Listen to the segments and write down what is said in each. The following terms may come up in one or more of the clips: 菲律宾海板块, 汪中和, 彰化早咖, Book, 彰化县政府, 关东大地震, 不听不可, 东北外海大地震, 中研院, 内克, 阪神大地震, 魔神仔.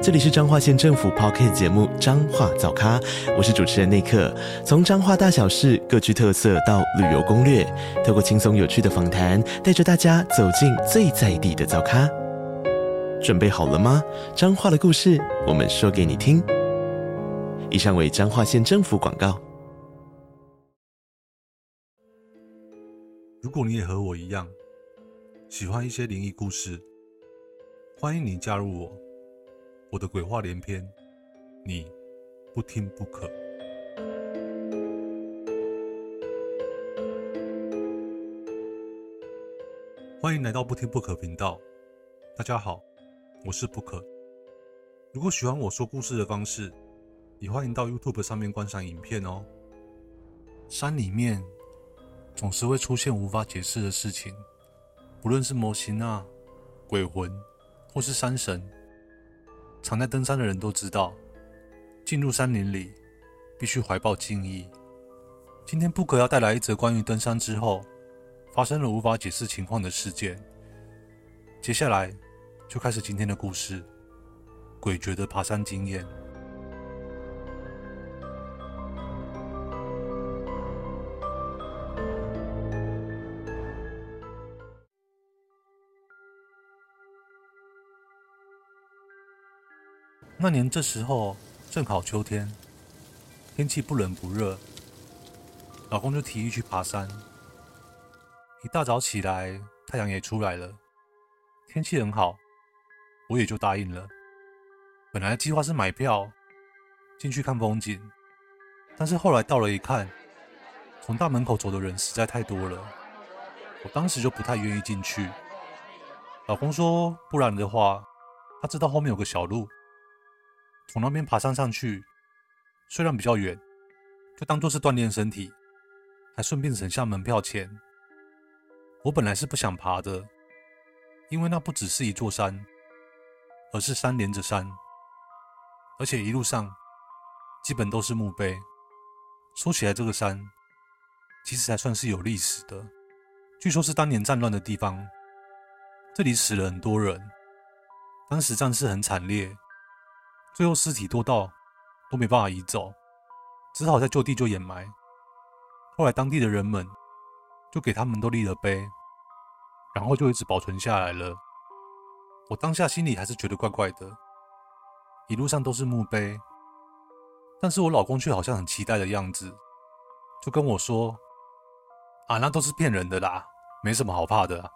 这里是彰化县政府 Podcast 节目《彰化早咖》，我是主持人内克。从彰化大小事各具特色到旅游攻略，透过轻松有趣的访谈，带着大家走进最在地的早咖。准备好了吗？彰化的故事，我们说给你听。以上为彰化县政府广告。如果你也和我一样，喜欢一些灵异故事，欢迎你加入我。我的鬼话连篇，你不听不可。欢迎来到不听不可频道，大家好，我是不可。如果喜欢我说故事的方式，也欢迎到 YouTube 上面观赏影片哦。山里面总是会出现无法解释的事情，不论是魔神仔、鬼魂或是山神。常在登山的人都知道，进入山林里必须怀抱敬意。今天 Book 要带来一则关于登山之后发生了无法解释情况的事件。接下来就开始今天的故事，诡谲的爬山经验。那年这时候正好秋天，天气不冷不热，老公就提议去爬山。一大早起来，太阳也出来了，天气很好，我也就答应了。本来的计划是买票进去看风景，但是后来到了一看，从大门口走的人实在太多了，我当时就不太愿意进去。老公说不然的话，他知道后面有个小路，从那边爬山上去，虽然比较远，就当作是锻炼身体，还顺便省下门票钱。我本来是不想爬的，因为那不只是一座山，而是山连着山，而且一路上基本都是墓碑。说起来，这个山其实还算是有历史的，据说是当年战乱的地方，这里死了很多人，当时战事很惨烈，最后尸体多到都没办法移走，只好在就地就掩埋。后来当地的人们就给他们都立了碑，然后就一直保存下来了。我当下心里还是觉得怪怪的，一路上都是墓碑，但是我老公却好像很期待的样子，就跟我说：“啊，那都是骗人的啦，没什么好怕的，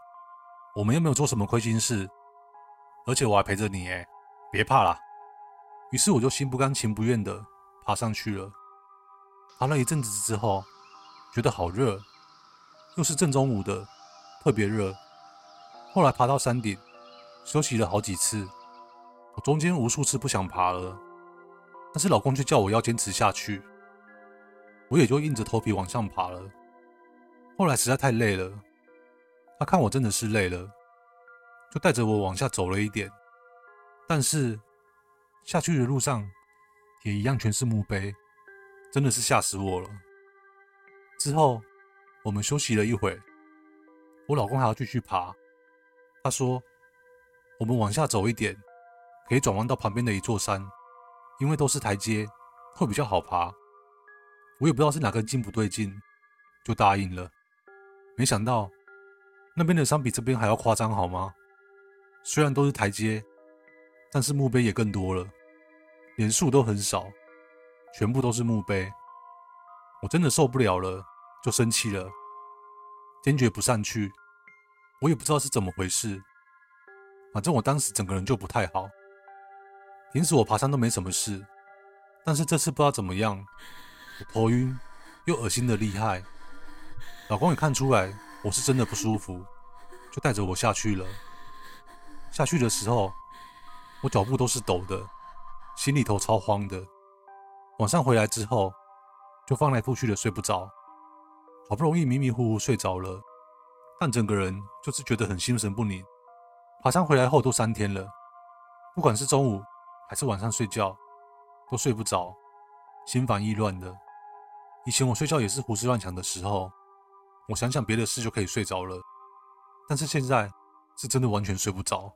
我们又没有做什么亏心事，而且我还陪着你耶，别怕啦。”于是我就心不甘情不愿的爬上去了。爬了一阵子之后，觉得好热，又是正中午的，特别热。后来爬到山顶，休息了好几次。我中间无数次不想爬了，但是老公却叫我要坚持下去，我也就硬着头皮往上爬了。后来实在太累了，他看我真的是累了，就带着我往下走了一点，但是下去的路上也一样全是墓碑，真的是吓死我了。之后我们休息了一会，我老公还要继续爬，他说我们往下走一点，可以转弯到旁边的一座山，因为都是台阶，会比较好爬。我也不知道是哪根筋不对劲，就答应了。没想到那边的山比这边还要夸张好吗？虽然都是台阶，但是墓碑也更多了，连树都很少，全部都是墓碑。我真的受不了了，就生气了，坚决不上去。我也不知道是怎么回事，反正我当时整个人就不太好。平时我爬山都没什么事，但是这次不知道怎么样，我头晕又恶心的厉害。老公也看出来我是真的不舒服，就带着我下去了。下去的时候我脚步都是抖的，心里头超慌的。晚上回来之后，就翻来覆去的睡不着，好不容易迷迷糊糊睡着了，但整个人就是觉得很心神不宁。爬山回来后都3天了，不管是中午还是晚上睡觉都睡不着，心烦意乱的。以前我睡觉也是胡思乱想的时候，我想想别的事就可以睡着了，但是现在是真的完全睡不着。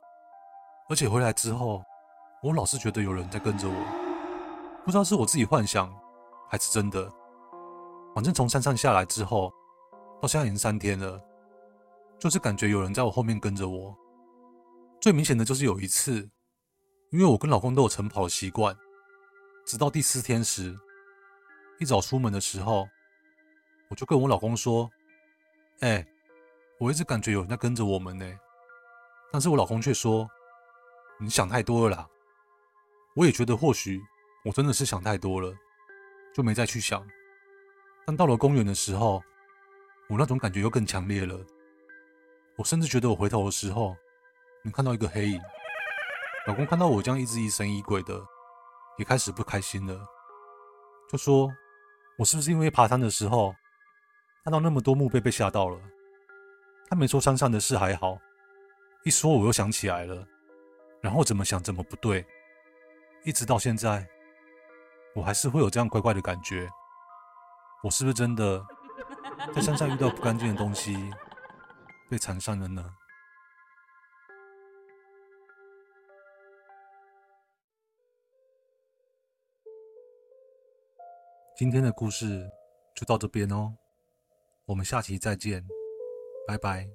而且回来之后，我老是觉得有人在跟着我，不知道是我自己幻想还是真的。反正从山上下来之后到现在已经3天了，就是感觉有人在我后面跟着我。最明显的就是有一次，因为我跟老公都有晨跑的习惯，直到第4天时，一早出门的时候，我就跟我老公说：“我一直感觉有人在跟着我们。”但是我老公却说：“你想太多了啦。”我也觉得或许我真的是想太多了，就没再去想。但到了公园的时候，我那种感觉又更强烈了。我甚至觉得我回头的时候能看到一个黑影。老公看到我这样一直疑神疑鬼的，也开始不开心了，就说我是不是因为爬山的时候看到那么多墓碑被吓到了。他没说山上的事还好，一说我又想起来了，然后怎么想怎么不对，一直到现在我还是会有这样怪怪的感觉。我是不是真的在山上遇到不干净的东西被缠上了呢？今天的故事就到这边哦，我们下期再见，拜拜。